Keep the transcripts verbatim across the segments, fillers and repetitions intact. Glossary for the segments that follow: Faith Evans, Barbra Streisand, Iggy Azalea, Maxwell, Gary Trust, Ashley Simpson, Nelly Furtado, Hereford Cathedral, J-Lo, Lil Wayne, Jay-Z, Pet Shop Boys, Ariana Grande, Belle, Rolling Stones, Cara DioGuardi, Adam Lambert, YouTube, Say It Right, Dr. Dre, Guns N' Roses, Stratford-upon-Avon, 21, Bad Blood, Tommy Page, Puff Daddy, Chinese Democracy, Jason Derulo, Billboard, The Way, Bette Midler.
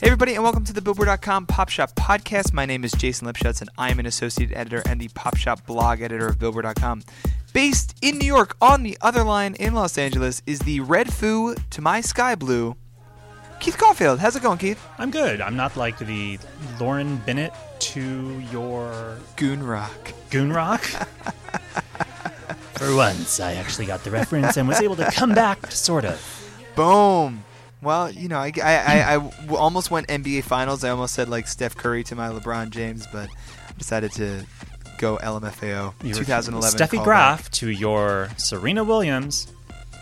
Hey everybody, and welcome to the Billboard dot com Pop Shop Podcast. My name is Jason Lipshutz, and I am an associate editor and the Pop Shop blog editor of Billboard dot com. Based in New York, on the other line in Los Angeles is the Red Foo to my Sky Blue, Keith Caulfield. How's it going, Keith? I'm good. I'm not like the Lauren Bennett to your... Goon Rock. Goon Rock? For once, I actually got the reference and was able to come back, sort of. Boom. Well, you know, I, I, I, I almost went N B A Finals. I almost said, like, Steph Curry to my LeBron James, but decided to go L M F A O. You twenty eleven Steffi Graf back. To your Serena Williams.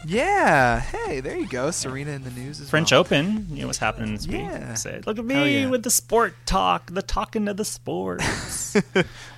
Yeah. Hey, there you go. Serena in the news as French well. French Open. You know what's happening this week. Yeah. Say, look at me yeah. with the sport talk, the talking of the sports.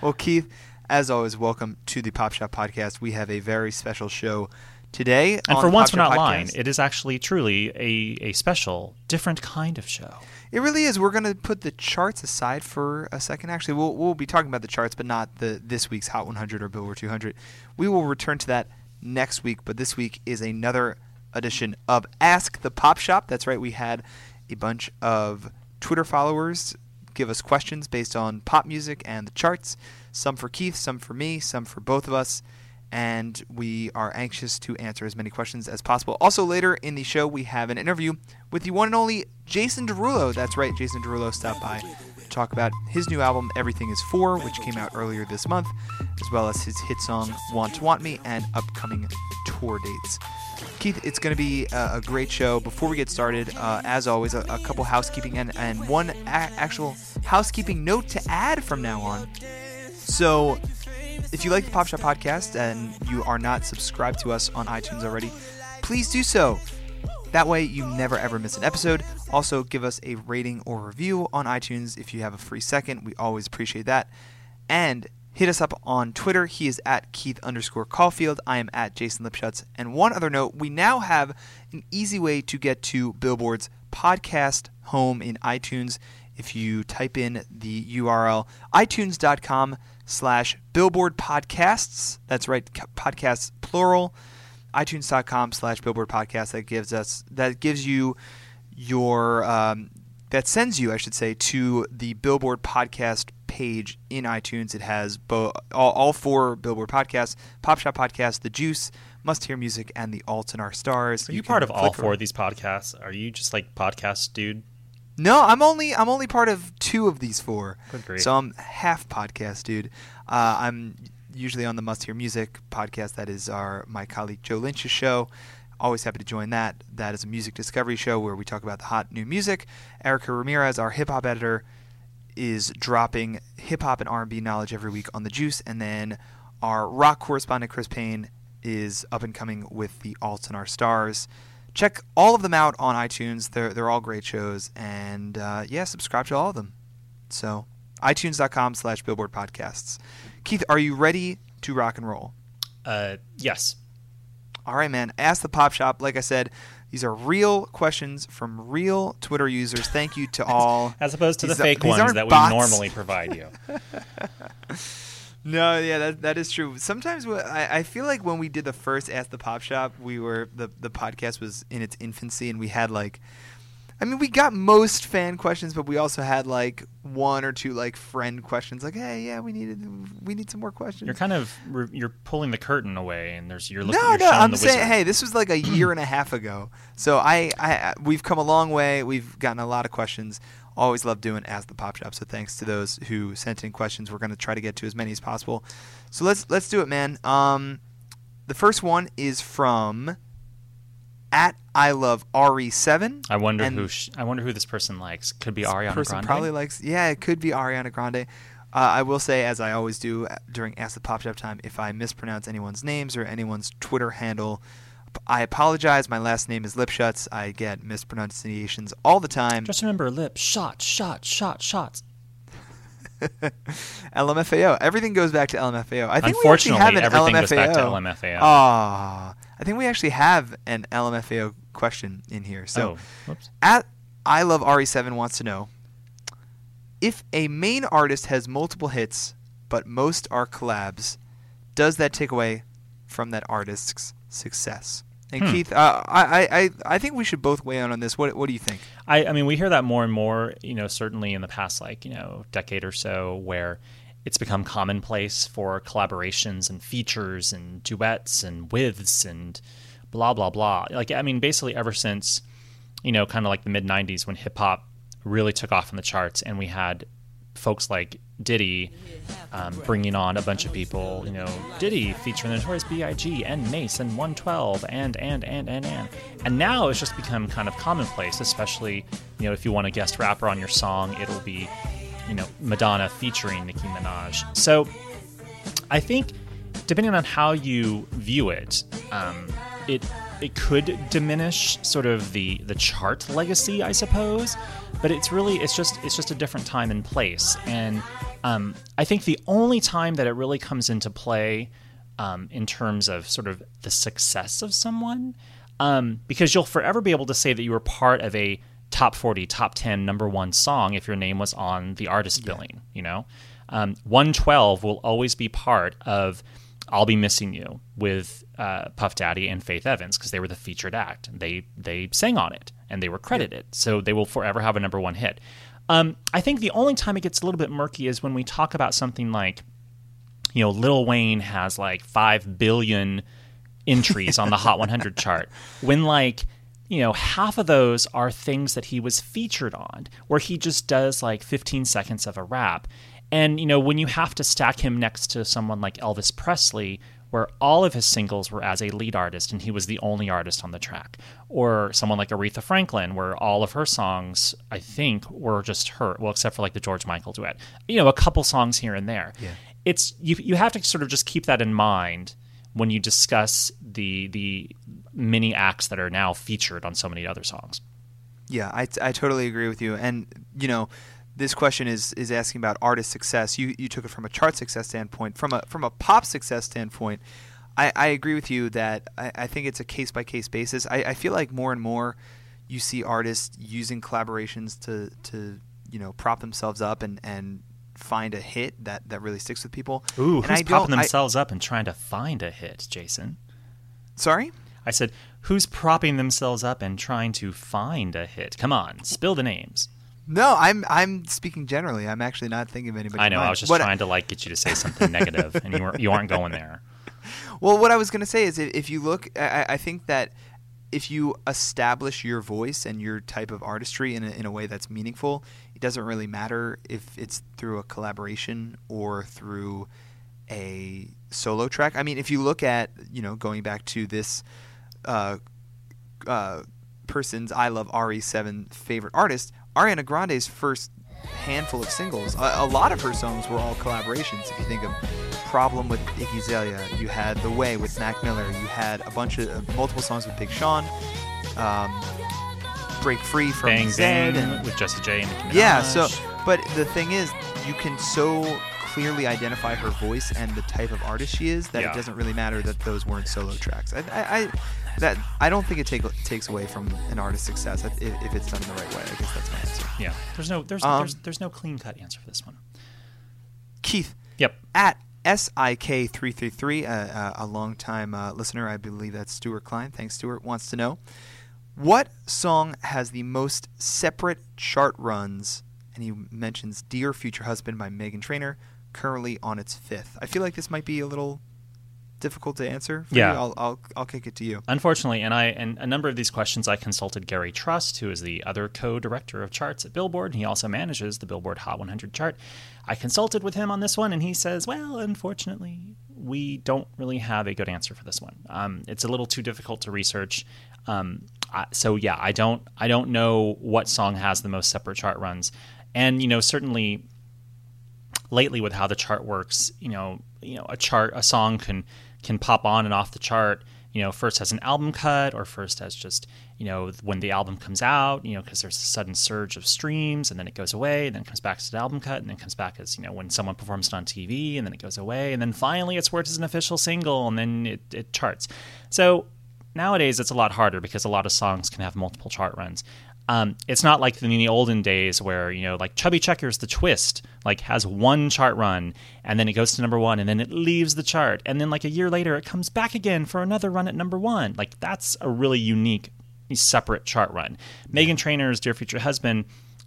Well, Keith, as always, welcome to the Pop Shop Podcast. We have a very special show today. And for once, we're not lying. It is actually truly a, a special, different kind of show. It really is. We're going to put the charts aside for a second. Actually, we'll we'll be talking about the charts, but not the this week's Hot one hundred or Billboard two hundred. We will return to that next week, but this week is another edition of Ask the Pop Shop. That's right. We had a bunch of Twitter followers give us questions based on pop music and the charts, some for Keith, some for me, some for both of us. And we are anxious to answer as many questions as possible. Also, later in the show, we have an interview with the one and only Jason Derulo. That's right, Jason Derulo stopped by to talk about his new album, Everything Is four, which came out earlier this month, as well as his hit song, Want To Want Me, and upcoming tour dates. Keith, it's going to be uh, a great show. Before we get started, uh, as always, a, a couple housekeeping and, and one a- actual housekeeping note to add from now on. So... if you like the Pop Shop Podcast and you are not subscribed to us on iTunes already, please do so. That way you never ever miss an episode. Also, give us a rating or review on iTunes if you have a free second. We always appreciate that. And hit us up on Twitter. He is at Keith underscore Caulfield. I am at Jason Lipshutz. And one other note, we now have an easy way to get to Billboard's podcast home in iTunes. If you type in the U R L, iTunes dot com slash Billboard Podcasts. That's right, podcasts plural. iTunes dot com slash Billboard Podcasts. That gives us that gives you your um, that sends you, I should say, to the Billboard Podcast page in iTunes. It has bo- all, all four Billboard podcasts: Pop Shop Podcast, The Juice, Must Hear Music, and The Alts and Our Stars. Are you, you part of all four of these podcasts? Are you just like podcast dude? No, I'm only I'm only part of two of these four. Agreed. So I'm half podcast, dude. Uh, I'm usually on the Must Hear Music podcast. That is our my colleague Joe Lynch's show. Always happy to join that. That is a music discovery show where we talk about the hot new music. Erica Ramirez, our hip-hop editor, is dropping hip-hop and R and B knowledge every week on The Juice. And then our rock correspondent Chris Payne is up and coming with The Alts and Our Stars. Check all of them out on iTunes. They're they're all great shows, and uh, yeah, subscribe to all of them. So iTunes dot com slash Billboard Podcasts. Keith, are you ready to rock and roll? Uh, yes. All right, man. Ask the Pop Shop. Like I said, these are real questions from real Twitter users. Thank you to all. As opposed to these the fake are, ones that bots. we normally provide you. No, yeah, that that is true. Sometimes we, I, I feel like when we did the first Ask the Pop Shop, we were the, the podcast was in its infancy, and we had like, I mean, we got most fan questions, but we also had like one or two like friend questions, like, hey, yeah, we needed we need some more questions. You're kind of you're pulling the curtain away, and there's you're looking. No, you're no, I'm the saying, wizard. Hey, this was like a year and a half ago, so I, I we've come a long way. We've gotten a lot of questions. Always love doing Ask the Pop Shop, so thanks to those who sent in questions. We're going to try to get to as many as possible. So let's let's do it, man. Um, the first one is from at I love R E seven. I wonder and who sh- I wonder who this person likes. Could be Ariana person Grande. Probably likes. Yeah, it could be Ariana Grande. Uh, I will say, as I always do during Ask the Pop Shop time, if I mispronounce anyone's names or anyone's Twitter handle, I apologize. My last name is Lipshutz. I get mispronunciations all the time. Just remember, lip, shot, shot, shot, shots. L M F A O. Everything goes back to L M F A O. I think Unfortunately, we actually have an everything L M F A O. Goes back to L M F A O. Ah, oh, I think we actually have an L M F A O question in here. So, oh, at I Love R E seven wants to know, if a main artist has multiple hits, but most are collabs, does that take away from that artist's success? And hmm. Keith, uh, I, I, I think we should both weigh in on this. What what do you think? I, I mean, we hear that more and more, you know, certainly in the past, like, you know, decade or so, where it's become commonplace for collaborations and features and duets and withs and blah, blah, blah. Like, I mean, basically ever since, you know, kind of like the mid nineties when hip hop really took off in the charts and we had folks like Diddy um, bringing on a bunch of people, you know, Diddy featuring Notorious B I G and Mace and one twelve and, and, and, and, and. And now it's just become kind of commonplace, especially, you know, if you want a guest rapper on your song, it'll be, you know, Madonna featuring Nicki Minaj. So I think depending on how you view it, um, it it could diminish sort of the, the chart legacy, I suppose. But it's really, it's just, it's just a different time and place. And um, I think the only time that it really comes into play um, in terms of sort of the success of someone, um, because you'll forever be able to say that you were part of a top forty, top ten, number one song if your name was on the artist yeah. billing, you know? Um, one twelve will always be part of I'll Be Missing You with uh, Puff Daddy and Faith Evans because they were the featured act. They they sang on it. And they were credited, so they will forever have a number one hit. Um, I think the only time it gets a little bit murky is when we talk about something like, you know, Lil Wayne has like five billion entries on the Hot one hundred chart, when like, you know, half of those are things that he was featured on, where he just does like fifteen seconds of a rap. And, you know, when you have to stack him next to someone like Elvis Presley, where all of his singles were as a lead artist and he was the only artist on the track. Or someone like Aretha Franklin, where all of her songs, I think, were just her. Well, except for like the George Michael duet. You know, a couple songs here and there. Yeah. It's you you have to sort of just keep that in mind when you discuss the the mini acts that are now featured on so many other songs. Yeah, I, I totally agree with you. And, you know, this question is is asking about artist success. You you took it from a chart success standpoint. From a from a pop success standpoint, I, I agree with you that I, I think it's a case-by-case basis. I, I feel like more and more you see artists using collaborations to, to you know, prop themselves up and, and find a hit that, that really sticks with people. Ooh, and who's I propping themselves I, up and trying to find a hit, Jason? Sorry? I said, who's propping themselves up and trying to find a hit? Come on, spill the names. No, I'm I'm speaking generally. I'm actually not thinking of anybody. I know. I was just what trying I, to like get you to say something negative, and you, were, you aren't going there. Well, what I was going to say is if you look, I, I think that if you establish your voice and your type of artistry in a, in a way that's meaningful, it doesn't really matter if it's through a collaboration or through a solo track. I mean, if you look at, you know, going back to this uh, uh, person's I Love R E seven favorite artist, Ariana Grande's first handful of singles, a, a lot of her songs were all collaborations. If you think of Problem with Iggy Azalea, you had The Way with Mac Miller, you had a bunch of uh, multiple songs with Big Sean, um, Break Free from Bang Zed, Bang and, with Jesse J and Nicki Minaj. Yeah, so, but the thing is, you can so clearly identify her voice and the type of artist she is that yeah. it doesn't really matter that those weren't solo tracks. I, I, I that I don't think it take, takes away from an artist's success if, if it's done in the right way. I guess that's my answer. Yeah, there's no there's um, there's, there's no clean cut answer for this one. Keith. Yep. At S I K three three three, uh, a longtime uh, listener, I believe that's Stuart Klein. Thanks, Stuart. Wants to know, what song has the most separate chart runs? And he mentions Dear Future Husband by Meghan Trainor, currently on its fifth. I feel like this might be a little difficult to answer. For yeah. you. I'll, I'll, I'll kick it to you. Unfortunately, and I and a number of these questions, I consulted Gary Trust, who is the other co-director of charts at Billboard, and he also manages the Billboard Hot one hundred chart. I consulted with him on this one, and he says, well, unfortunately, we don't really have a good answer for this one. Um, it's a little too difficult to research. Um, I, so, yeah, I don't, I don't know what song has the most separate chart runs. And, you know, certainly lately with how the chart works, you know, you know, a chart, a song can can pop on and off the chart, you know, first as an album cut or first as just, you know, when the album comes out, you know, because there's a sudden surge of streams and then it goes away and then it comes back as an album cut and then it comes back as, you know, when someone performs it on T V and then it goes away and then finally it's worked as an official single and then it, it charts. So nowadays it's a lot harder because a lot of songs can have multiple chart runs. Um, it's not like in the olden days where, you know, like Chubby Checkers, The Twist, like has one chart run and then it goes to number one and then it leaves the chart. And then like a year later, it comes back again for another run at number one. Like that's a really unique, separate chart run. Meghan Trainor's Dear Future Husband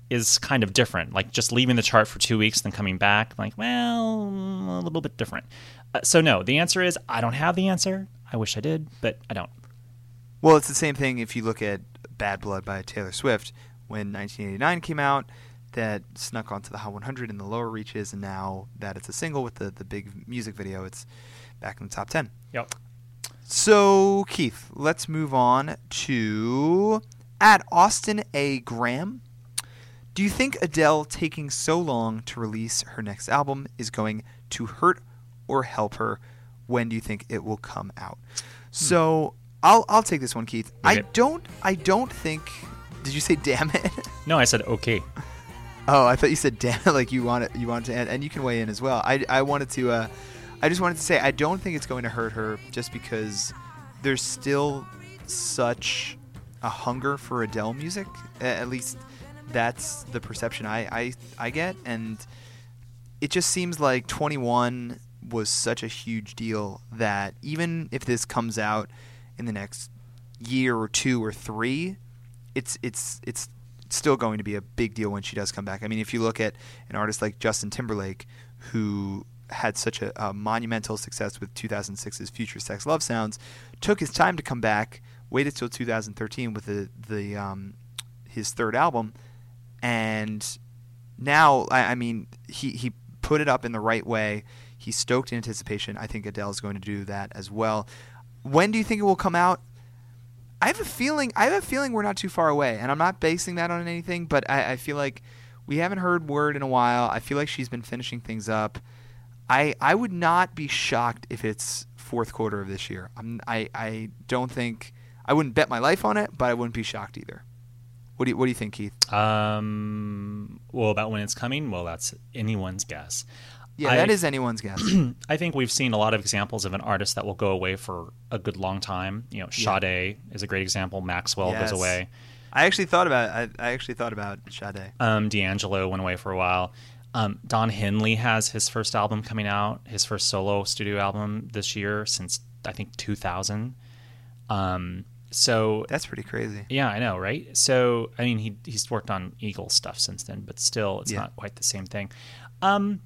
is kind of different. Like just leaving the chart for two weeks and then coming back, like, well, a little bit different. Uh, so no, the answer is I don't have the answer. I wish I did, but I don't. Well, it's the same thing if you look at Bad Blood by Taylor Swift. When nineteen eighty-nine came out, that snuck onto the Hot one hundred in the lower reaches, and now that it's a single with the, the big music video, it's back in the top ten. Yep. So, Keith, let's move on to at Austin A. Graham. Do you think Adele taking so long to release her next album is going to hurt or help her? When do you think it will come out? Hmm. So... I'll I'll take this one, Keith. Okay. I don't I don't think. Did you say damn it? No, I said okay. Oh, I thought you said damn it. Like you want it, you want it to end, and you can weigh in as well. I, I wanted to. Uh, I just wanted to say I don't think it's going to hurt her, just because there's still such a hunger for Adele music. At least that's the perception I I, I get, and it just seems like twenty-one was such a huge deal that even if this comes out in the next year or two or three, it's it's it's still going to be a big deal when she does come back. I mean, if you look at an artist like Justin Timberlake, who had such a, a monumental success with two thousand six's Future Sex Love Sounds, took his time to come back, waited till two thousand thirteen with the the um, his third album, and now I, I mean he he put it up in the right way. He stoked anticipation. I think Adele's going to do that as well. When do you think it will come out? I have a feeling. I have a feeling we're not too far away, and I'm not basing that on anything. But I, I feel like we haven't heard word in a while. I feel like she's been finishing things up. I I would not be shocked if it's fourth quarter of this year. I'm, I I don't think I wouldn't bet my life on it, but I wouldn't be shocked either. What do you, What do you think, Keith? Um. Well, about when it's coming. Well, that's anyone's guess. Yeah, I, that is anyone's guess. I think we've seen a lot of examples of an artist that will go away for a good long time. You know, Sade yeah. is a great example. Maxwell yes. goes away. I actually thought about I, I actually thought about Sade. Um, D'Angelo went away for a while. Um, Don Henley has his first album coming out, his first solo studio album this year since I think two thousand. Um, so that's pretty crazy. Yeah, I know, right? So I mean, he he's worked on Eagle stuff since then, but still, it's yeah. not quite the same thing. Um,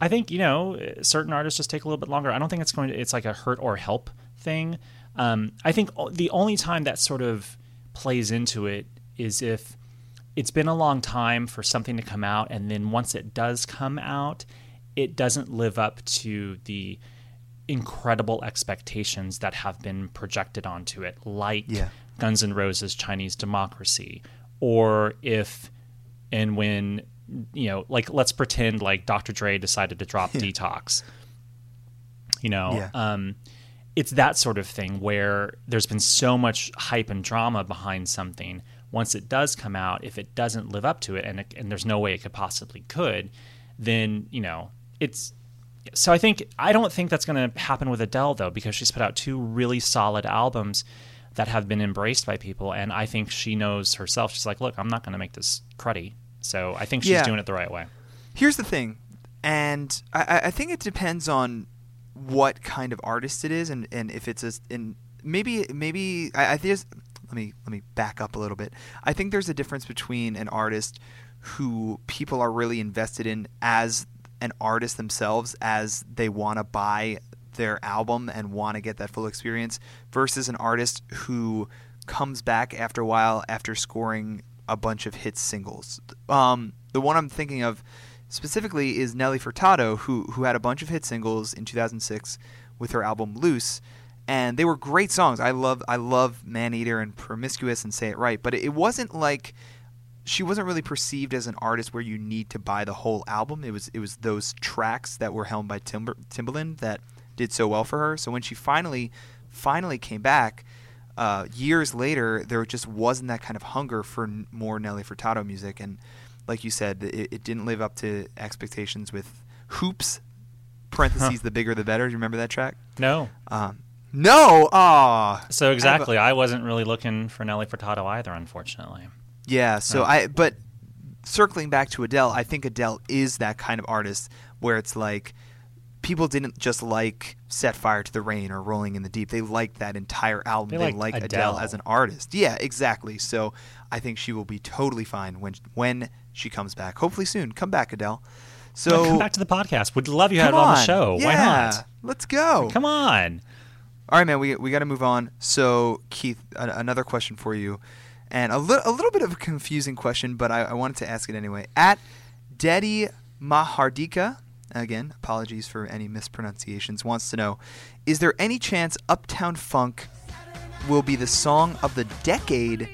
I think, you know, certain artists just take a little bit longer. I don't think it's going to, it's like a hurt or help thing. Um, I think the only time that sort of plays into it is if it's been a long time for something to come out, and then once it does come out, it doesn't live up to the incredible expectations that have been projected onto it, like yeah. Guns N' Roses' Chinese Democracy, or if and when... You know, like let's pretend like Doctor Dre decided to drop Detox. You know, yeah. um, it's that sort of thing where there's been so much hype and drama behind something. Once it does come out, if it doesn't live up to it, and it, and there's no way it could possibly could, then, you know, it's so I think I don't think that's going to happen with Adele, though, because she's put out two really solid albums that have been embraced by people. And I think she knows herself. She's like, look, I'm not going to make this cruddy. So I think she's yeah. doing it the right way. Here's the thing. And I, I think it depends on what kind of artist it is. And, and if it's a, and maybe, maybe I, I think it's, let me, let me back up a little bit. I think there's a difference between an artist who people are really invested in as an artist themselves, as they want to buy their album and want to get that full experience, versus an artist who comes back after a while after scoring a bunch of hit singles. Um, the one I'm thinking of specifically is Nelly Furtado, who who had a bunch of hit singles in two thousand six with her album Loose, and they were great songs. I love I love Man Eater and Promiscuous and Say It Right, but it wasn't like she wasn't really perceived as an artist where you need to buy the whole album. It was it was those tracks that were helmed by Timber, Timbaland that did so well for her. So when she finally finally came back uh, years later, there just wasn't that kind of hunger for n- more Nelly Furtado music. And like you said, it, it didn't live up to expectations with Hoops, parentheses, huh. the bigger the better. Do you remember that track? No. Um, no? Aw. So exactly. I, a, I wasn't really looking for Nelly Furtado either, unfortunately. Yeah. So oh. I. But circling back to Adele, I think Adele is that kind of artist where it's like, people didn't just like Set Fire to the Rain or Rolling in the Deep. They liked that entire album. They, they liked Adele. Adele as an artist. Yeah, exactly. So I think she will be totally fine when when she comes back. Hopefully soon. Come back, Adele. So come back to the podcast. Would love you had it on the show. Yeah, why not? Let's go. Come on. All right, man. We we got to move on. So Keith, a, another question for you, and a little a little bit of a confusing question, but I, I wanted to ask it anyway. At Dedi Mahardika. Again, apologies for any mispronunciations, wants to know, is there any chance Uptown Funk will be the song of the decade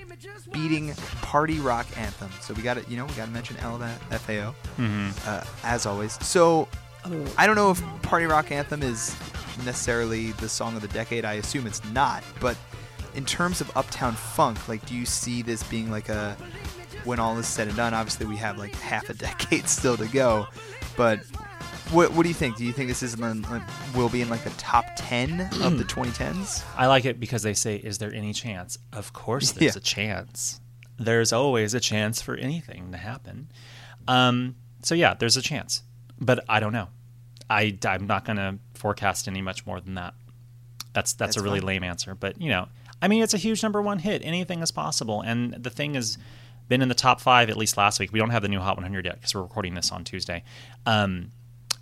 beating Party Rock Anthem? So we got to, you know, we got to mention L M F A O, mm-hmm. uh, as always. So I don't know if Party Rock Anthem is necessarily the song of the decade. I assume it's not. But in terms of Uptown Funk, like, do you see this being like a, when all is said and done, obviously we have like half a decade still to go, but What, what do you think? Do you think this is in, like, will be in like a top ten of the twenty tens? I like it because they say, is there any chance? Of course there's yeah. a chance. There's always a chance for anything to happen. Um, so yeah, there's a chance. But I don't know. I, I'm not going to forecast any much more than that. That's, that's, that's a really fine. lame answer. But, you know, I mean, it's a huge number one hit. Anything is possible. And the thing is, been in the top five at least last week. We don't have the new Hot one hundred yet because we're recording this on Tuesday. Um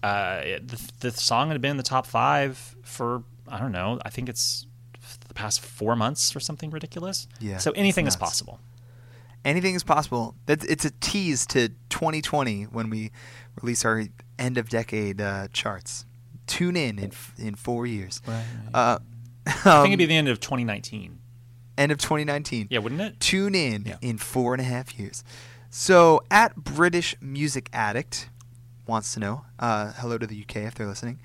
Uh, the, the song had been in the top five for, I don't know, I think it's the past four months or something ridiculous. Yeah. So anything is possible. Anything is possible. That's, it's a tease to twenty twenty when we release our end of decade uh, charts. Tune in in, in four years. Right. Uh, I think um, it'd be the end of twenty nineteen. End of twenty nineteen. Yeah, wouldn't it? Tune in yeah. in four and a half years. So at British Music Addict wants to know, uh, hello to the U K if they're listening,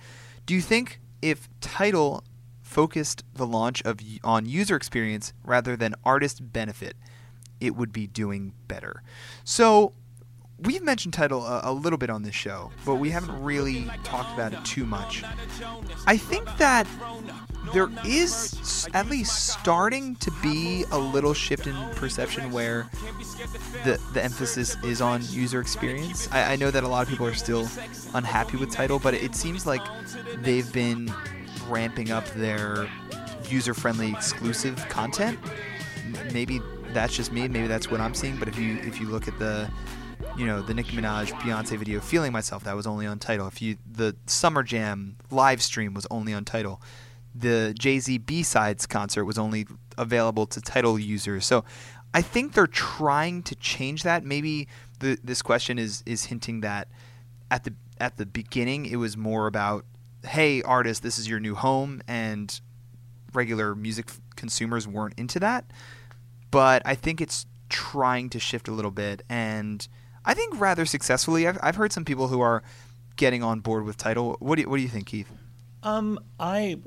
do you think if Tidal focused the launch of on user experience rather than artist benefit, it would be doing better? So we've mentioned Tidal a, a little bit on this show, but we haven't really talked about it too much. I think that there is at least starting to be a little shift in perception where the the emphasis is on user experience. I, I know that a lot of people are still unhappy with Tidal, but it seems like they've been ramping up their user-friendly exclusive content. Maybe that's just me. Maybe that's what I'm seeing. But if you if you look at the you know, the Nicki Minaj Beyonce video, Feeling Myself, that was only on Tidal. If you the Summer Jam live stream was only on Tidal. The Jay-Z B-Sides concert was only available to Tidal users. So I think they're trying to change that. Maybe the, this question is is hinting that at the at the beginning it was more about, hey, artists, this is your new home, and regular music f- consumers weren't into that. But I think it's trying to shift a little bit, and I think rather successfully. I've, I've heard some people who are getting on board with Tidal. What do you, what do you think, Keith? Um, I...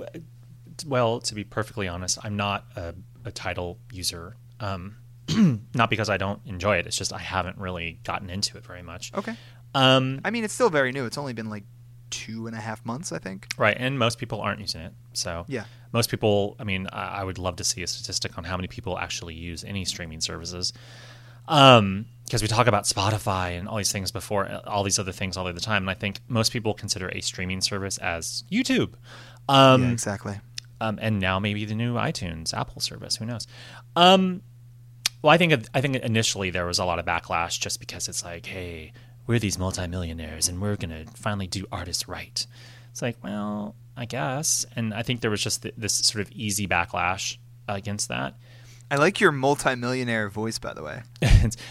Well, to be perfectly honest, I'm not a, a Tidal user. Um, not because I don't enjoy it. It's just I haven't really gotten into it very much. Okay. Um, I mean, it's still very new. It's only been like two and a half months, I think. Right, and most people aren't using it. So yeah. Most people, I mean, I would love to see a statistic on how many people actually use any streaming services. Um, because we talk about Spotify and all these things before, all these other things all the time. And I think most people consider a streaming service as YouTube. Um, yeah, exactly. Um, and now maybe the new iTunes, Apple service, who knows? Um, well, I think I think initially there was a lot of backlash just because it's like, hey, we're these multimillionaires and we're going to finally do artists right. It's like, well, I guess. And I think there was just th- this sort of easy backlash against that. I like your multimillionaire voice, by the way.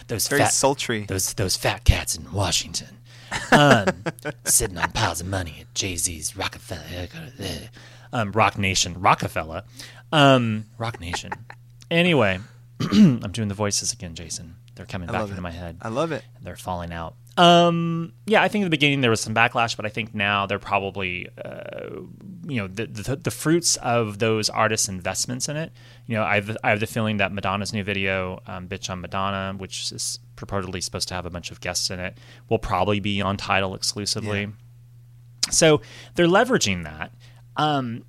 Those very fat, sultry. Those those fat cats in Washington, um, sitting on piles of money at Jay-Z's Rockefeller, um, Rock Nation, Rockefeller, um, Rock Nation. Anyway, I'm doing the voices again, Jason. They're coming I back into it. my head. I love it. They're falling out. Um, yeah, I think in the beginning there was some backlash, but I think now they're probably, uh, you know, the, the the fruits of those artists' investments in it. You know, I've I have the feeling that Madonna's new video, um, "Bitch on Madonna," which is purportedly supposed to have a bunch of guests in it, will probably be on Tidal exclusively. Yeah. So they're leveraging that, um,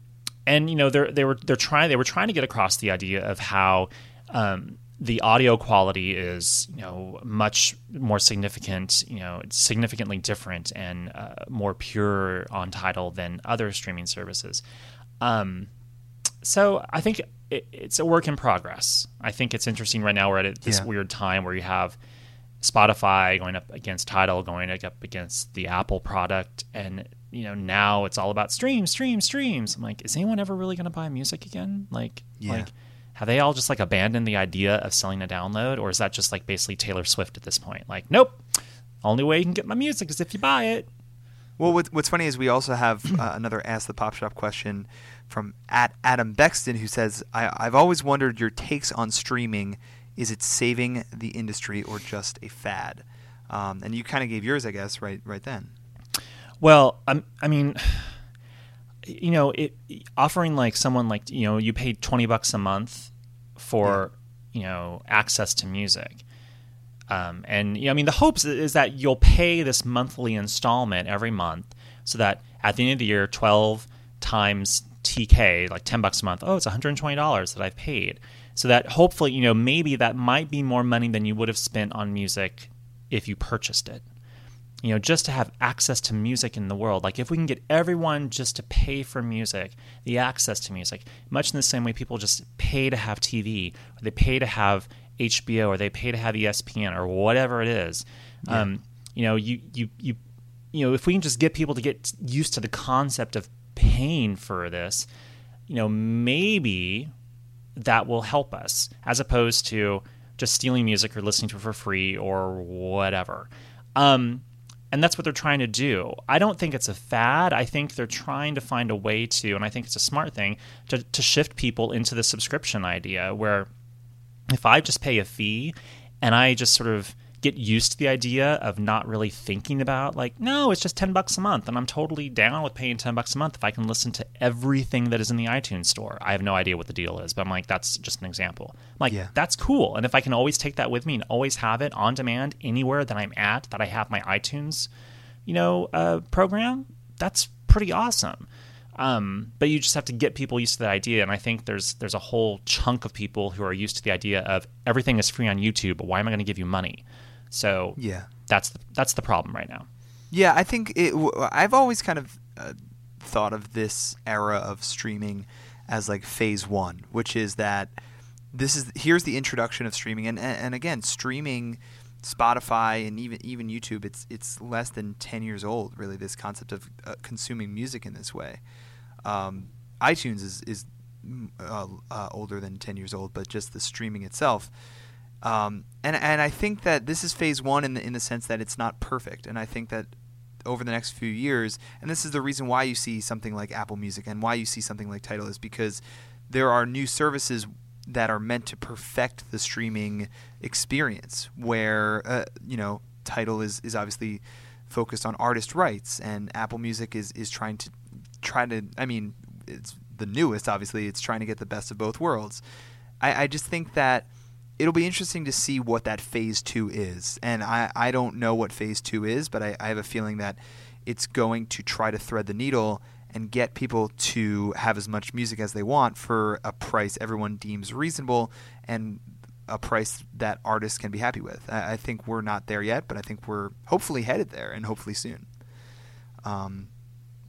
and you know, they're they were they're trying they were trying to get across the idea of how. Um, The audio quality is, you know, much more significant, you know, it's significantly different and uh, more pure on Tidal than other streaming services. Um, so I think it, it's a work in progress. I think it's interesting right now we're at this yeah. weird time where you have Spotify going up against Tidal, going up against the Apple product. And, you know, now it's all about stream, stream, streams. I'm like, is anyone ever really going to buy music again? Like, yeah. like. Have they all just like abandoned the idea of selling a download, or is that just like basically Taylor Swift at this point? Like, nope, only way you can get my music is if you buy it. Well, what's funny is we also have uh, another Ask the Pop Shop question from at Adam Bexton, who says, I- I've always wondered your takes on streaming. Is it saving the industry or just a fad? Um, and you kind of gave yours, I guess, right right then. Well, I'm, I mean... You know, it offering like someone like, you know, you pay twenty bucks a month for, yeah. you know, access to music. Um, and, you know, I mean, the hopes is that you'll pay this monthly installment every month so that at the end of the year, twelve times T K, like ten bucks a month. Oh, it's one hundred twenty dollars that I've paid. So that hopefully, you know, maybe that might be more money than you would have spent on music if you purchased it. You know, just to have access to music in the world. Like, if we can get everyone just to pay for music, the access to music, much in the same way people just pay to have T V, or they pay to have H B O, or they pay to have E S P N, or whatever it is. Yeah. Um, you know, you, you you you know, if we can just get people to get used to the concept of paying for this, you know, maybe that will help us, as opposed to just stealing music or listening to it for free or whatever. Um, And that's what they're trying to do. I don't think it's a fad. I think they're trying to find a way to, and I think it's a smart thing, to, to shift people into the subscription idea, where if I just pay a fee and I just sort of get used to the idea of not really thinking about, like, no, it's just ten bucks a month, and I'm totally down with paying ten bucks a month if I can listen to everything that is in the iTunes store. I have no idea what the deal is, but I'm like, that's just an example. I'm like, yeah. that's cool. And if I can always take that with me and always have it on demand anywhere that I'm at, that I have my iTunes, you know, uh, program, that's pretty awesome. Um, but you just have to get people used to that idea, and I think there's there's a whole chunk of people who are used to the idea of everything is free on YouTube, but why am I going to give you money? So yeah, that's the, that's the problem right now. Yeah, I think it, w- I've always kind of uh, thought of this era of streaming as like phase one, which is that this is here's the introduction of streaming, and and, and again, streaming, Spotify, and even even YouTube, it's it's less than ten years old, really. This concept of uh, consuming music in this way, um, iTunes is is uh, uh, older than ten years old, but just the streaming itself. Um, and and I think that this is phase one in the in the sense that it's not perfect, and I think that over the next few years, and this is the reason why you see something like Apple Music and why you see something like Tidal, is because there are new services that are meant to perfect the streaming experience. Where uh, you know, Tidal is, is obviously focused on artist rights, and Apple Music is is trying to try to. I mean, it's the newest, obviously. It's trying to get the best of both worlds. I, I just think that. it'll be interesting to see what that phase two is. And I, I don't know what phase two is, but I, I have a feeling that it's going to try to thread the needle and get people to have as much music as they want for a price everyone deems reasonable and a price that artists can be happy with. I, I think we're not there yet, but I think we're hopefully headed there, and hopefully soon. Um,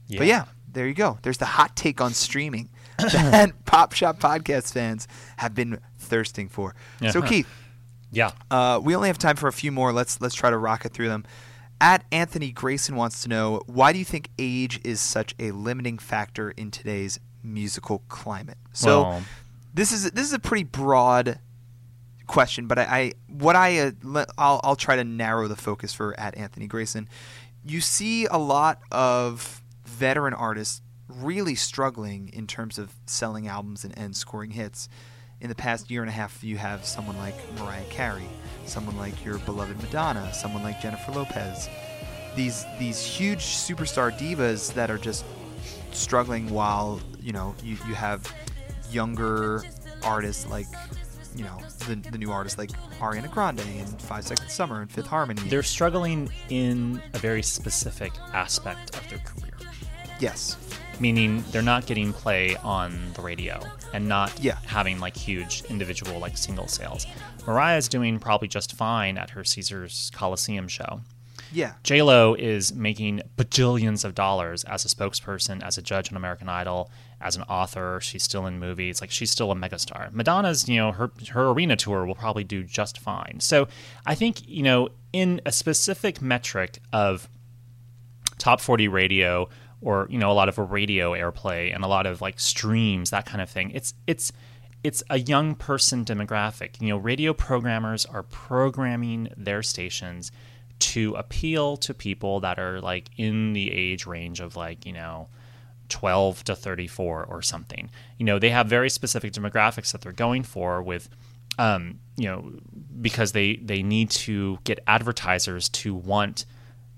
yeah. But yeah, there you go. There's the hot take on streaming that Pop Shop Podcast fans have been thirsting for. Uh-huh. So Keith, yeah, uh, we only have time for a few more. Let's let's try to rocket through them. At Anthony Grayson wants to know, why do you think age is such a limiting factor in today's musical climate? So well, this is this is a pretty broad question, but I, I what I uh, le- I'll, I'll try to narrow the focus for at Anthony Grayson. You see a lot of veteran artists really struggling in terms of selling albums and, and scoring hits. In the past year and a half, you have someone like Mariah Carey, someone like your beloved Madonna, someone like Jennifer Lopez. These these huge superstar divas that are just struggling, while, you know, you, you have younger artists like, you know, the the new artists like Ariana Grande and Five Seconds to Summer and Fifth Harmony. They're struggling in a very specific aspect of their career. Yes. Meaning they're not getting play on the radio and not yeah. having like huge individual like single sales. Mariah's doing probably just fine at her Caesars Coliseum show. Yeah. J-Lo is making bajillions of dollars as a spokesperson, as a judge on American Idol, as an author. She's still in movies. Like, she's still a megastar. Madonna's, you know, her her arena tour will probably do just fine. So I think, you know, in a specific metric of top forty radio, or, you know, a lot of radio airplay and a lot of like streams, that kind of thing, It's it's it's a young person demographic. You know, radio programmers are programming their stations to appeal to people that are like in the age range of like, you know, twelve to thirty-four or something. You know, they have very specific demographics that they're going for with, um, you know, because they they need to get advertisers to want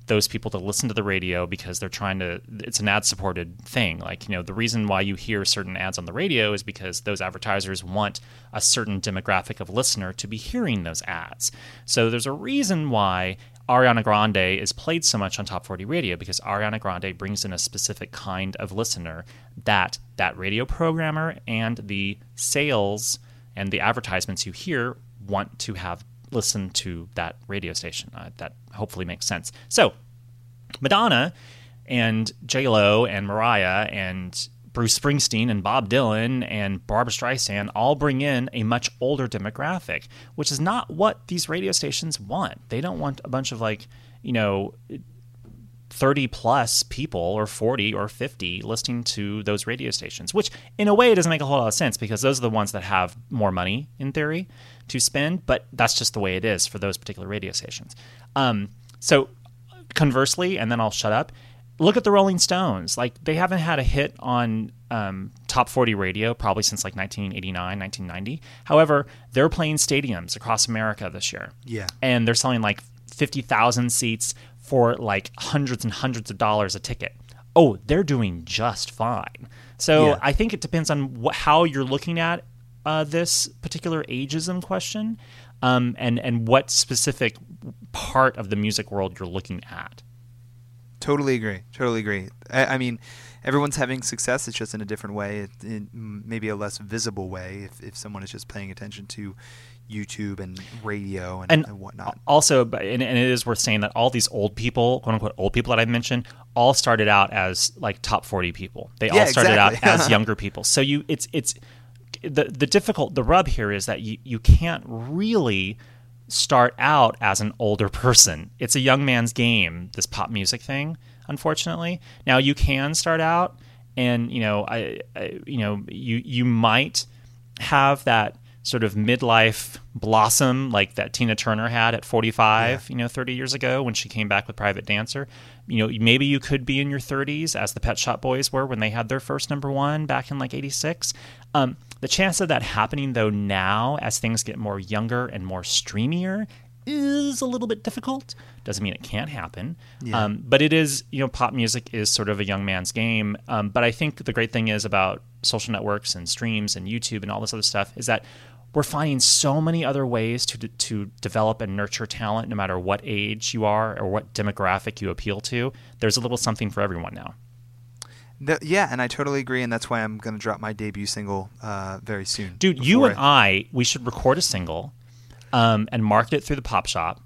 those people to listen to the radio, because they're trying to, it's an ad supported thing. Like, you know, the reason why you hear certain ads on the radio is because those advertisers want a certain demographic of listener to be hearing those ads. So there's a reason why Ariana Grande is played so much on Top forty radio, because Ariana Grande brings in a specific kind of listener that that radio programmer and the sales and the advertisements you hear want to have listen to that radio station. Uh, that hopefully makes sense. So Madonna and J-Lo and Mariah and Bruce Springsteen and Bob Dylan and Barbra Streisand all bring in a much older demographic, which is not what these radio stations want. They don't want a bunch of like, you know, thirty plus people or forty or fifty listening to those radio stations, which in a way doesn't make a whole lot of sense, because those are the ones that have more money in theory to spend, but that's just the way it is for those particular radio stations. Um, so conversely, and then I'll shut up, look at the Rolling Stones. Like, they haven't had a hit on um, Top forty radio probably since like nineteen eighty-nine, nineteen ninety. However, they're playing stadiums across America this year. Yeah. And they're selling like fifty thousand seats for like hundreds and hundreds of dollars a ticket. Oh, they're doing just fine. So yeah. I think it depends on what, how you're looking at Uh, this particular ageism question, um, and, and what specific part of the music world you're looking at. Totally agree. Totally agree. I, I mean, everyone's having success. It's just in a different way, it, it, maybe a less visible way if, if someone is just paying attention to YouTube and radio and, and, and whatnot. Also, and, and it is worth saying that all these old people, quote unquote old people that I've mentioned, all started out as like Top forty people. They yeah, all started exactly. out as younger people. So you, it's it's... The the difficult the rub here is that you, you can't really start out as an older person. It's a young man's game, this pop music thing, unfortunately. Now, you can start out, and you know I, I you know you you might have that sort of midlife blossom like that Tina Turner had at forty-five, yeah. you know, thirty years ago when she came back with Private Dancer. You know, maybe you could be in your thirties as the Pet Shop Boys were when they had their first number one back in like eighty-six. Um, the chance of that happening though now, as things get more younger and more streamier, is a little bit difficult. Doesn't mean it can't happen. Yeah. Um, but it is, you know, pop music is sort of a young man's game. Um, but I think the great thing is about social networks and streams and YouTube and all this other stuff is that we're finding so many other ways to to develop and nurture talent, no matter what age you are or what demographic you appeal to. There's a little something for everyone now. The, yeah, and I totally agree, and that's why I'm going to drop my debut single uh, very soon. Dude, you and I, I, we should record a single um, and market it through the pop shop,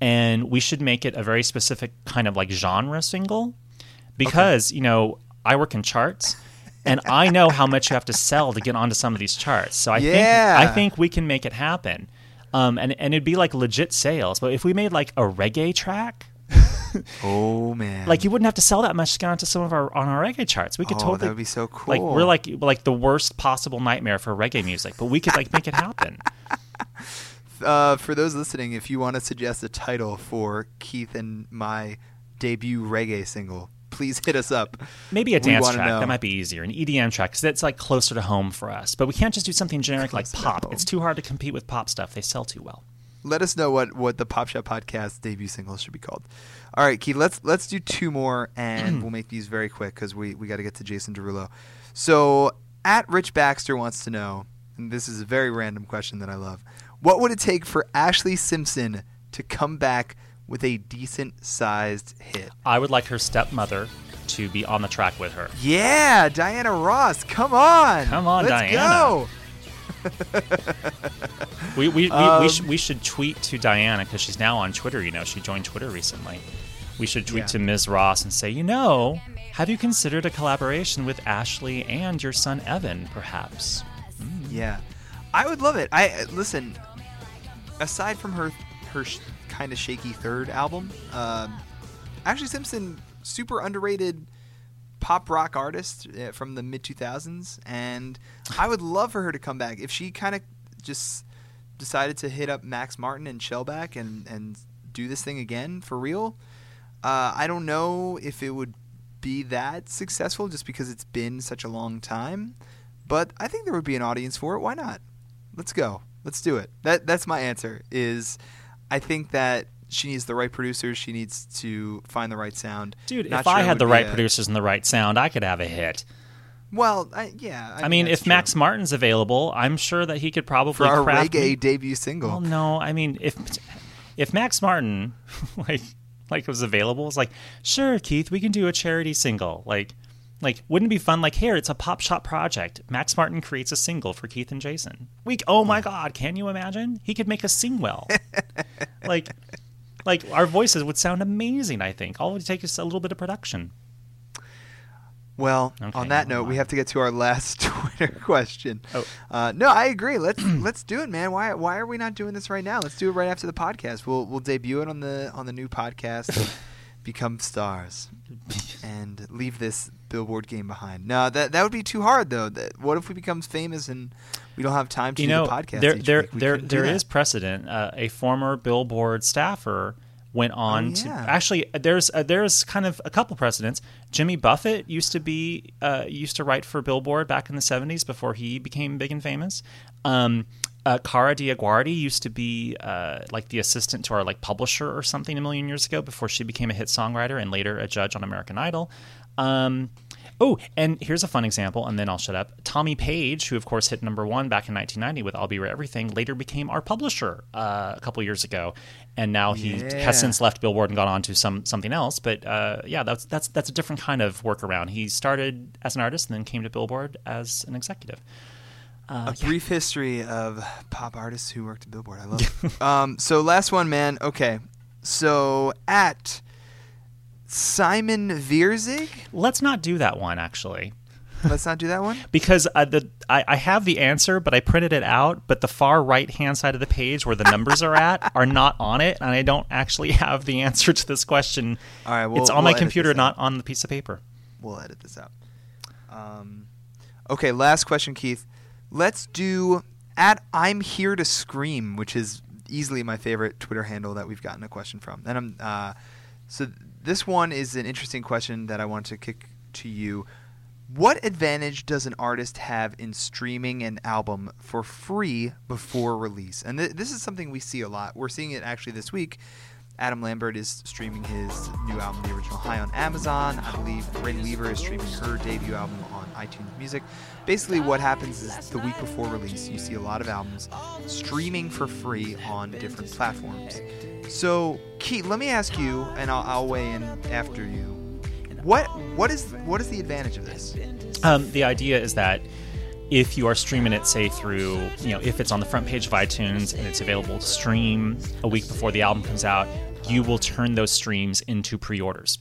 and we should make it a very specific kind of like genre single because, okay. you know, I work in charts, and I know how much you have to sell to get onto some of these charts. So I yeah. think I think we can make it happen, um, and, and it'd be like legit sales. But if we made like a reggae track... Oh man! Like you wouldn't have to sell that much to get onto some of our on our reggae charts. We could oh, totally. That would be so cool. Like we're like like the worst possible nightmare for reggae music, but we could like make it happen. Uh, for those listening, if you want to suggest a title for Keith and my debut reggae single, please hit us up. Maybe a dance track know. that might be easier, an E D M track because that's like closer to home for us. But we can't just do something generic closer like pop. It's too hard to compete with pop stuff. They sell too well. Let us know what, what the Pop Shop Podcast debut single should be called. All right, Keith, let's let's do two more, and we'll make these very quick because we, we got to get to Jason Derulo. So, at Rich Baxter wants to know, and this is a very random question that I love, what would it take for Ashley Simpson to come back with a decent-sized hit? I would like her stepmother to be on the track with her. Yeah, Diana Ross, come on. Come on, let's Diana. Go. we we we, um, we, sh- we should tweet to Diana because she's now on Twitter. You know, she joined Twitter recently. We should tweet yeah. to Miz Ross and say, you know, have you considered a collaboration with Ashley and your son Evan, perhaps? Mm. Yeah, I would love it. I listen. Aside from her her sh- kind of shaky third album, uh, Ashley Simpson, super underrated pop rock artist from the mid two thousands, and I would love for her to come back if she kind of just decided to hit up Max Martin and Shellback and, and do this thing again for real. Uh, I don't know if it would be that successful just because it's been such a long time, but I think there would be an audience for it. Why not? Let's go. Let's do it. That that's my answer is I think that she needs the right producers. She needs to find the right sound. Dude, Not if sure I had the right a... producers and the right sound, I could have a hit. Well, I, yeah. I, I mean, mean if true. Max Martin's available, I'm sure that he could probably For our craft reggae me. debut single. Well, no, I mean, if if Max Martin like like was available, it's like, sure, Keith, we can do a charity single. Like, like wouldn't it be fun? Like, here, it's a pop shop project. Max Martin creates a single for Keith and Jason. We, oh my God, can you imagine? He could make us sing well. like. Like, our voices would sound amazing, I think. All it would take is a little bit of production. Well, okay, on that note, on. we have to get to our last Twitter question. Oh. Uh, no, I agree. Let's let's do it, man. Why why are we not doing this right now? Let's do it right after the podcast. We'll we'll debut it on the on the new podcast, Become Stars, and leave this Billboard game behind. No, that that would be too hard, though. That, what if we become famous and we don't have time to you do know, the podcast there, each there, week? We there, there is precedent. Uh, a former Billboard staffer went on oh, yeah. to actually. There's uh, there's kind of a couple precedents. Jimmy Buffett used to be uh, used to write for Billboard back in the seventies before he became big and famous. Um, uh, Cara DioGuardi used to be uh, like the assistant to our like publisher or something a million years ago before she became a hit songwriter and later a judge on American Idol. Um, oh, and here's a fun example, and then I'll shut up. Tommy Page, who of course hit number one back in nineteen ninety with I'll Be Your Everything, later became our publisher uh, a couple years ago, and now he yeah. has since left Billboard and gone on to some something else. But uh, yeah, that's that's that's a different kind of workaround. He started as an artist and then came to Billboard as an executive. Uh, a yeah. brief history of pop artists who worked at Billboard. I love it. um, so last one, man. Okay, so at... Simon Vierzig? Let's not do that one, actually. Let's not do that one? Because uh, the I, I have the answer, but I printed it out, but the far right-hand side of the page where the numbers are at are not on it, and I don't actually have the answer to this question. All right, well, it's on we'll my computer, not on the piece of paper. We'll edit this out. Um, okay, last question, Keith. Let's do at I'm Here to Scream, which is easily my favorite Twitter handle that we've gotten a question from. And I'm uh, so. This one is an interesting question that I want to kick to you. What advantage does an artist have in streaming an album for free before release? And th- this is something we see a lot. We're seeing it actually this week. Adam Lambert is streaming his new album, The Original High, on Amazon. I believe Rey Lever is streaming her debut album on iTunes Music. Basically what happens is the week before release, you see a lot of albums streaming for free on different platforms. So, Keith, let me ask you, and I'll, I'll weigh in after you. What what is what is the advantage of this? Um, the idea is that if you are streaming it, say through, you know, if it's on the front page of iTunes and it's available to stream a week before the album comes out, you will turn those streams into pre-orders.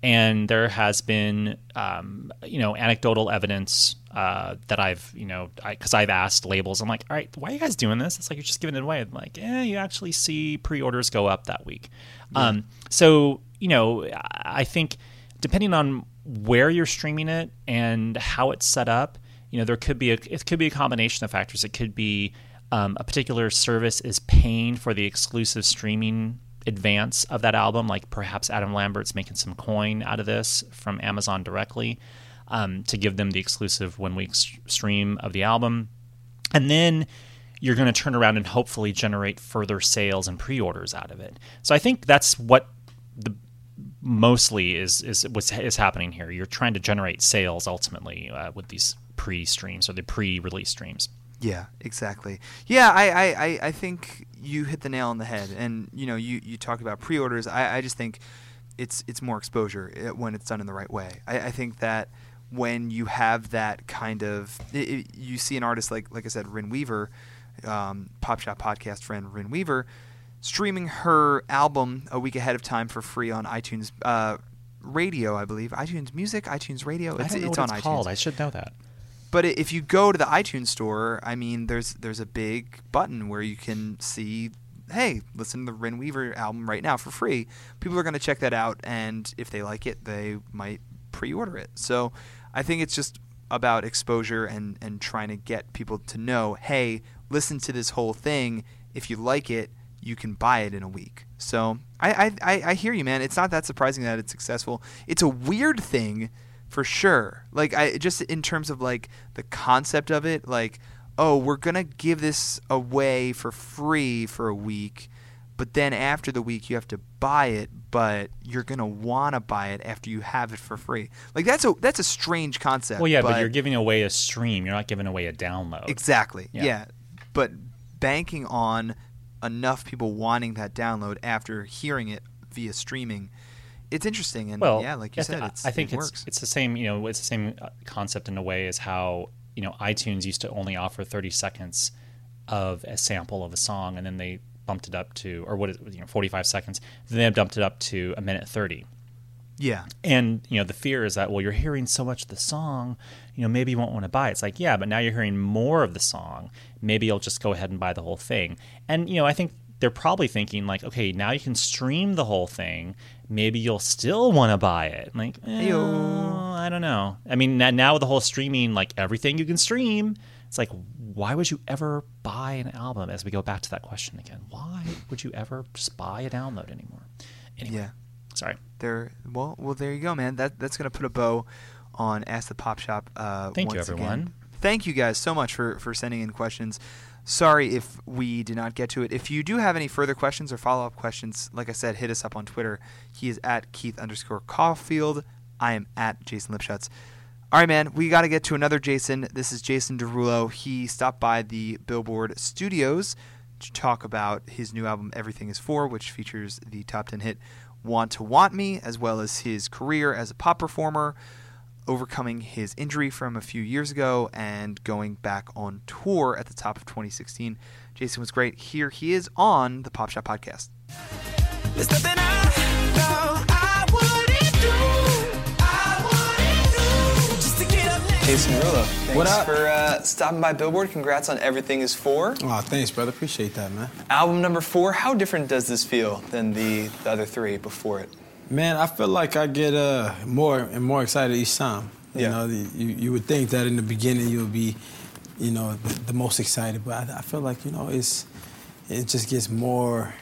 And there has been, um, you know, anecdotal evidence uh, that I've, you know, because I've asked labels, I'm like, all right, why are you guys doing this? It's like you're just giving it away. I'm like, eh, you actually see pre-orders go up that week. Yeah. Um, so, you know, I think depending on where you're streaming it and how it's set up, you know, there could be a, it could be a combination of factors. It could be um, a particular service is paying for the exclusive streaming advance of that album, like perhaps Adam Lambert's making some coin out of this from Amazon directly um, to give them the exclusive one-week stream of the album. And then you're going to turn around and hopefully generate further sales and pre-orders out of it. So I think that's what the mostly is is what's is happening here. You're trying to generate sales ultimately uh, with these pre-streams or the pre-release streams. Yeah, exactly. Yeah, I, I, I think you hit the nail on the head. And, you know, you, you talked about pre-orders. I, I just think it's it's more exposure when it's done in the right way. I, I think that when you have that kind of it, it, you see an artist like, like I said, Rin Weaver, um, Pop Shop podcast friend Rin Weaver, streaming her album a week ahead of time for free on iTunes uh, radio, I believe. iTunes Music, iTunes Radio. It's, I don't know it's what on it's iTunes. Called. I should know that. But if you go to the iTunes store, I mean, there's there's a big button where you can see, hey, listen to the Rin Weaver album right now for free. People are going to check that out, and if they like it, they might pre-order it. So I think it's just about exposure and, and trying to get people to know, hey, listen to this whole thing. If you like it, you can buy it in a week. So I, I, I hear you, man. It's not that surprising that it's successful. It's a weird thing. For sure. Like, I just in terms of like the concept of it, like, oh, we're going to give this away for free for a week, but then after the week you have to buy it, but you're going to want to buy it after you have it for free. Like, that's a that's a strange concept. Well, yeah, but, but you're giving away a stream. You're not giving away a download. Exactly. Yeah. yeah. But banking on enough people wanting that download after hearing it via streaming, it's interesting, and well, yeah, like you said, it's, I think it it's, works. It's the same, you know, it's the same concept in a way as how, you know, iTunes used to only offer thirty seconds of a sample of a song, and then they bumped it up to, or what is it, you know, forty-five seconds. Then they bumped it up to a minute thirty. Yeah, and you know, the fear is that, well, you're hearing so much of the song, you know, maybe you won't want to buy it. It's like, yeah, but now you're hearing more of the song. Maybe you'll just go ahead and buy the whole thing. And you know, I think they're probably thinking like, okay, now you can stream the whole thing. Maybe you'll still want to buy it. Like, eh, I don't know. I mean, now with the whole streaming, like everything you can stream, it's like, why would you ever buy an album? As we go back to that question again, why would you ever just buy a download anymore? Anyway, yeah. Sorry. There. Well, well, there you go, man. That that's gonna put a bow on Ask the Pop Shop. Uh, Thank once you, everyone. Again. Thank you guys so much for for sending in questions. Sorry if we did not get to it. If you do have any further questions or follow-up questions, like I said, hit us up on Twitter. He is at Keith underscore Caulfield. I am at Jason Lipshutz. All right, man, we got to get to another Jason. This is Jason Derulo. He stopped by the Billboard Studios to talk about his new album, Everything Is four, which features the top ten hit Want To Want Me, as well as his career as a pop performer, overcoming his injury from a few years ago and going back on tour at the top of twenty sixteen. Jason was great. Here he is on the Pop Shop Podcast. There's nothing I know I wouldn't do. I wouldn't do. Just to get up next. Jason Derulo, thanks what up? for uh, stopping by Billboard. Congrats on Everything Is four. Oh, thanks, brother. Appreciate that, man. Album number four. How different does this feel than the, the other three before it? Man, I feel like I get uh, more and more excited each time. You yeah. know, you, you would think that in the beginning you would be, you know, the, the most excited, but I, I feel like, you know, it's it just gets more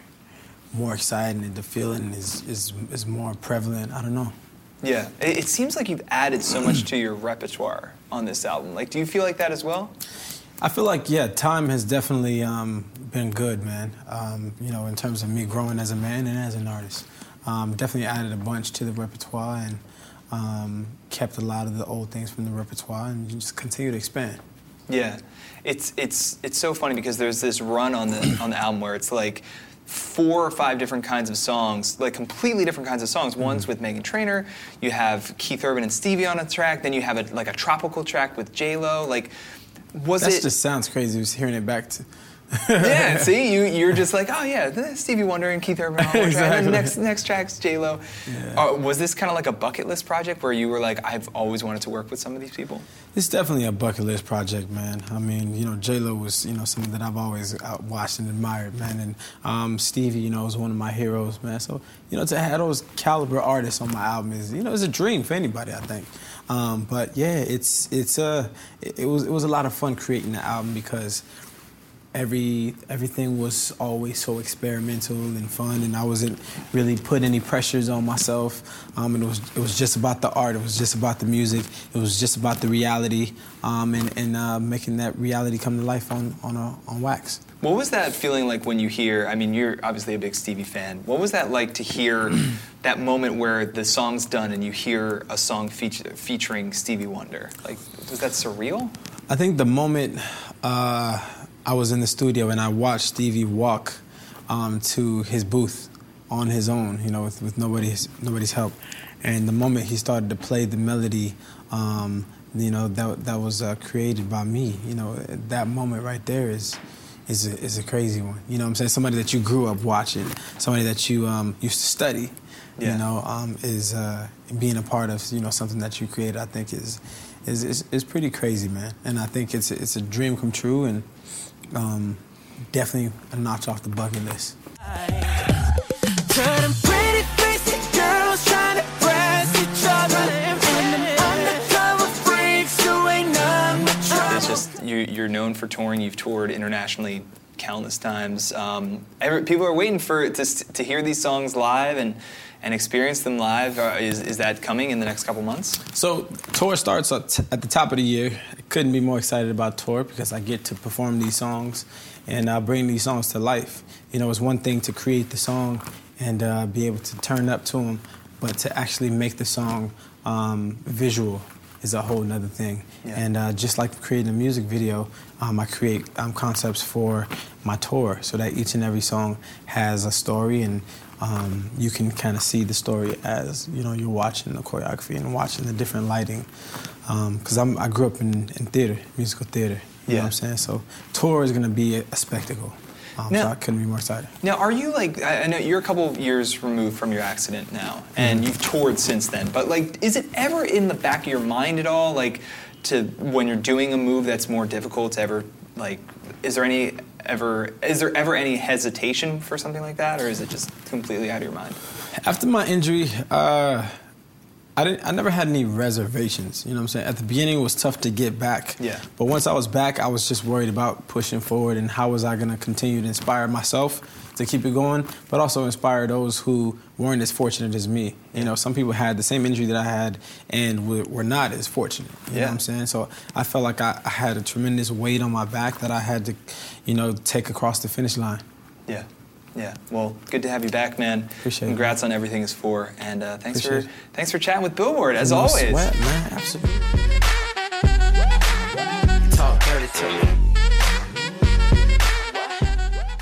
more exciting, and the feeling is, is, is more prevalent. I don't know. Yeah. It, it seems like you've added so much to your repertoire on this album. Like, do you feel like that as well? I feel like, yeah, time has definitely um, been good, man, um, you know, in terms of me growing as a man and as an artist. Um, definitely added a bunch to the repertoire, and um, kept a lot of the old things from the repertoire and just continue to expand. Yeah, it's it's it's so funny because there's this run on the on the album where it's like four or five different kinds of songs, like completely different kinds of songs. Mm-hmm. One's with Meghan Trainor, you have Keith Urban and Stevie on a track, then you have a, like a tropical track with J-Lo. Like, was That's it? That just sounds crazy. Just hearing it back to. Yeah, see, you you're just like, oh yeah, Stevie Wonder and Keith Urban on one exactly. track, and the next next track's J-Lo. Yeah. Uh, was this kind of like a bucket list project where you were like, I've always wanted to work with some of these people? It's definitely a bucket list project, man. I mean, you know, J-Lo was, you know, something that I've always watched and admired, man. And um, Stevie, you know, was one of my heroes, man. So, you know, to have those caliber artists on my album is, you know, it's a dream for anybody, I think. Um, but yeah, it's it's a it, it was it was a lot of fun creating the album because every everything was always so experimental and fun, and I wasn't really putting any pressures on myself. Um, and it was it was just about the art. It was just about the music. It was just about the reality, um, and and uh, making that reality come to life on on a, on wax. What was that feeling like when you hear? I mean, you're obviously a big Stevie fan. What was that like to hear that moment where the song's done and you hear a song feature, featuring Stevie Wonder? Like, was that surreal? I think the moment. Uh, I was in the studio and I watched Stevie walk um, to his booth on his own, you know, with, with nobody's nobody's help. And the moment he started to play the melody, um, you know, that that was uh, created by me. You know, that moment right there is is a, is a crazy one. You know what I'm saying? Somebody that you grew up watching, somebody that you um, used to study, yeah. you know, um, is uh, being a part of, you know, something that you created. I think is is is, is pretty crazy, man. And I think it's it's a dream come true and. Um, definitely a notch off the bucket list. It's just you, you're known for touring. You've toured internationally countless times. Um, every, people are waiting for to to hear these songs live and. and experience them live. Is is that coming in the next couple months? So tour starts at the top of the year. I couldn't be more excited about tour because I get to perform these songs and I bring these songs to life. You know, it's one thing to create the song and uh, be able to turn up to them, but to actually make the song um, visual is a whole nother thing. Yeah. And uh, just like creating a music video, um, I create um, concepts for my tour so that each and every song has a story and Um, you can kind of see the story as, you know, you're watching the choreography and watching the different lighting. Because um, I grew up in, in theater, musical theater. You yeah. know what I'm saying? So tour is going to be a, a spectacle. Um, now, so I couldn't be more excited. Now, are you like, I, I know you're a couple of years removed from your accident now, and mm-hmm. you've toured since then. But, like, is it ever in the back of your mind at all, like, to when you're doing a move that's more difficult to ever, like, is there any... Ever is there ever any hesitation for something like that, or is it just completely out of your mind? After my injury, uh, I didn't. I never had any reservations. You know what I'm saying? At the beginning, it was tough to get back. Yeah. But once I was back, I was just worried about pushing forward and how was I going to continue to inspire myself to keep it going, but also inspire those who weren't as fortunate as me. You know, some people had the same injury that I had and were, were not as fortunate. You yeah. know what I'm saying? So I felt like I, I had a tremendous weight on my back that I had to, you know, take across the finish line. Yeah. Yeah. Well, good to have you back, man. Appreciate it. Congrats on Everything Is four. And uh, thanks Appreciate for it. thanks for chatting with Billboard, as no always. Sweat, man. Absolutely. Talk dirty to me.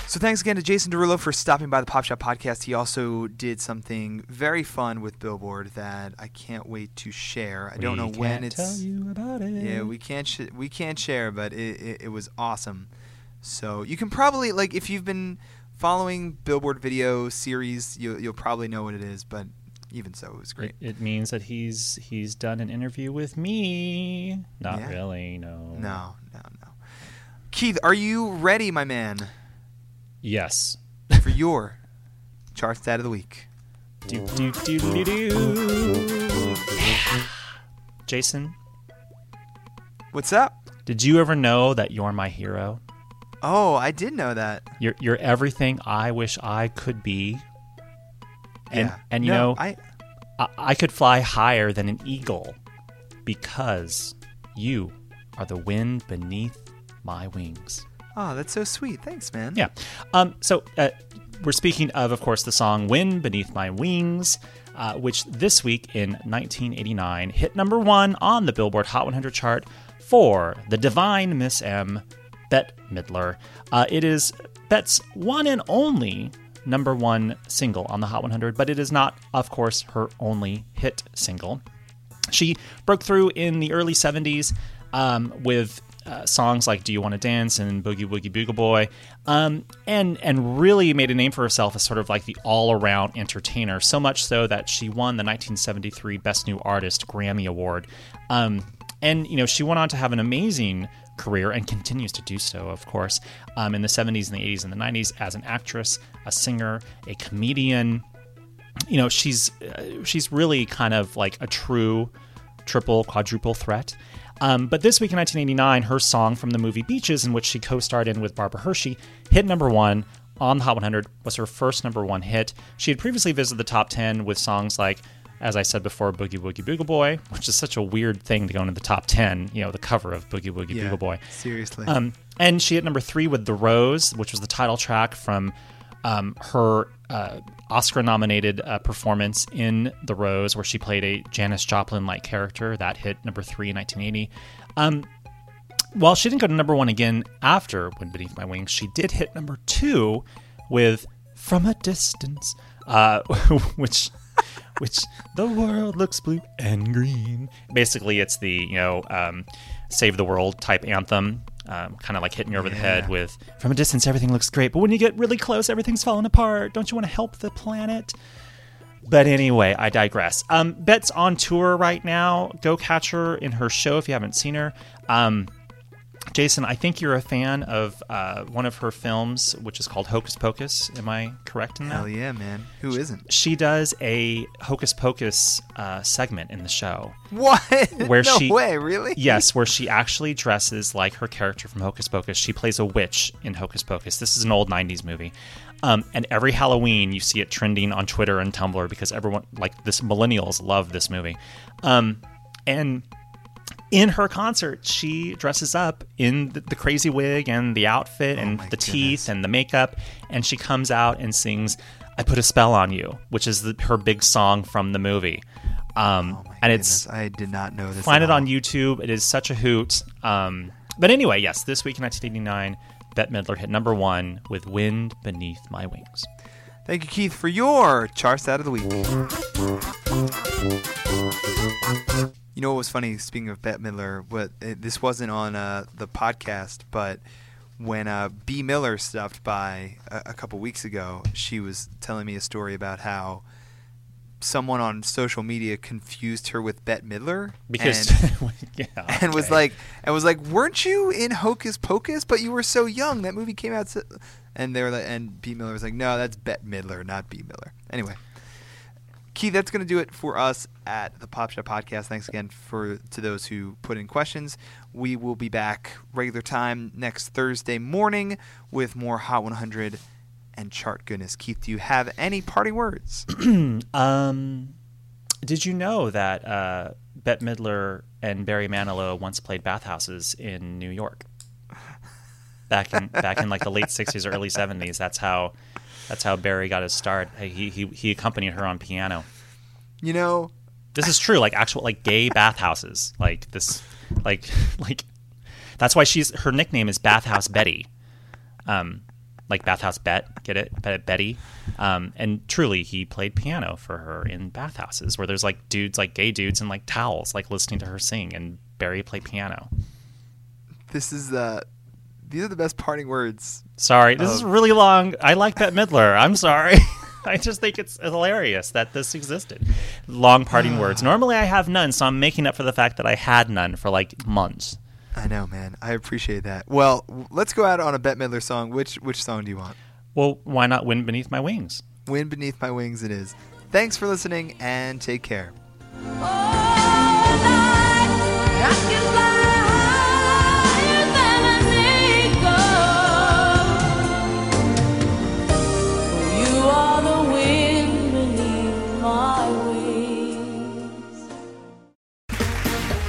So thanks again to Jason Derulo for stopping by the Pop Shop Podcast. He also did something very fun with Billboard that I can't wait to share. I don't we know can't when it's. Tell you about it. Yeah, we can't sh- we can't share, but it, it it was awesome. So you can probably like if you've been following Billboard video series, you, you'll probably know what it is. But even so, it was great. It, it means that he's he's done an interview with me. Not yeah. really, no. No, no, no. Keith, are you ready, my man? Yes. For your chart stat of the week. Do, do, do, do, do. Yeah. Jason. What's up? Did you ever know that you're my hero? Oh, I did know that. You're you're everything I wish I could be. And yeah. and you no, know I... I I could fly higher than an eagle because you are the wind beneath my wings. Oh, that's so sweet. Thanks, man. Yeah. Um, so uh, We're speaking of, of course, the song Wind Beneath My Wings, uh, which this week in nineteen eighty-nine hit number one on the Billboard Hot one hundred chart for the divine Miss M, Bette Midler. Uh, it is Bette's one and only number one single on the Hot one hundred, but it is not, of course, her only hit single. She broke through in the early seventies um, with uh, songs like Do You Want to Dance and Boogie Woogie Boogie Boy, um, and, and really made a name for herself as sort of like the all-around entertainer, so much so that she won the nineteen seventy-three Best New Artist Grammy Award. Um, and, you know, she went on to have an amazing career and continues to do so, of course, um, in the seventies and the eighties and the nineties as an actress, a singer, a comedian. You know, she's uh, she's really kind of like a true triple, quadruple threat. Um, but this week in nineteen eighty-nine, her song from the movie Beaches, in which she co-starred in with Barbara Hershey, hit number one on the Hot one hundred, was her first number one hit. She had previously visited the top ten with songs like, as I said before, Boogie Woogie Boogie Boy, which is such a weird thing to go into the top ten, you know, the cover of Boogie Woogie yeah, Boogie Boy. Seriously. Um, and she hit number three with The Rose, which was the title track from um, her uh, Oscar-nominated uh, performance in The Rose, where she played a Janis Joplin-like character. That hit number three in nineteen eighty. Um, while she didn't go to number one again after Wind Beneath My Wings, she did hit number two with From a Distance, uh, which... which the world looks blue and green. Basically, it's the, you know, um, save the world type anthem, um, kind of like hitting you over yeah. the head with, from a distance, everything looks great. But when you get really close, everything's falling apart. Don't you want to help the planet? But anyway, I digress. Um, Bette's on tour right now. Go catch her in her show if you haven't seen her. Um, Jason, I think you're a fan of uh, one of her films, which is called Hocus Pocus. Am I correct in that? Hell yeah, man. Who she, isn't? She does a Hocus Pocus uh, segment in the show. What? Where no she, way, really? Yes, where she actually dresses like her character from Hocus Pocus. She plays a witch in Hocus Pocus. This is an old nineties movie. Um, and every Halloween, you see it trending on Twitter and Tumblr because everyone, like, this millennials love this movie. Um, and... in her concert, she dresses up in the, the crazy wig and the outfit and oh the goodness. teeth and the makeup, and she comes out and sings I Put a Spell on You, which is the, her big song from the movie. Um, oh and goodness. it's I did not know this. Find it on YouTube. It is such a hoot. Um, but anyway, yes, this week in nineteen eighty-nine, Bette Midler hit number one with Wind Beneath My Wings. Thank you, Keith, for your Charts Out of the Week. You know what was funny, speaking of Bette Midler, what, it, this wasn't on uh, the podcast, but when uh, B. Miller stopped by a, a couple weeks ago, she was telling me a story about how someone on social media confused her with Bette Midler. Because, and, yeah, okay. and was like, and was like, weren't you in Hocus Pocus? But you were so young. That movie came out. So, and they were like, and B. Miller was like, no, that's Bette Midler, not B. Miller. Anyway. Keith, that's going to do it for us at the Pop Shop Podcast. Thanks again for to those who put in questions. We will be back regular time next Thursday morning with more Hot one hundred and chart goodness. Keith, do you have any party words? um, did you know that uh, Bette Midler and Barry Manilow once played bathhouses in New York? Back in back in like the late sixties or early seventies. That's how. That's how Barry got his start. He he he accompanied her on piano. You know, this is true. Like actual like gay bathhouses. Like this, like like that's why she's her nickname is Bathhouse Betty. Um, like Bathhouse Bet, get it, Betty. Um, and truly, he played piano for her in bathhouses where there's like dudes, like gay dudes, in like towels, like listening to her sing, and Barry played piano. This is uh these are the best parting words. Sorry, this um, is really long. I like Bette Midler. I'm sorry. I just think it's hilarious that this existed. Long parting words. Normally I have none, so I'm making up for the fact that I had none for like months. I know, man. I appreciate that. Well, let's go out on a Bette Midler song. Which which song do you want? Well, why not Wind Beneath My Wings? Wind Beneath My Wings it is. Thanks for listening and take care. All night, rock and roll.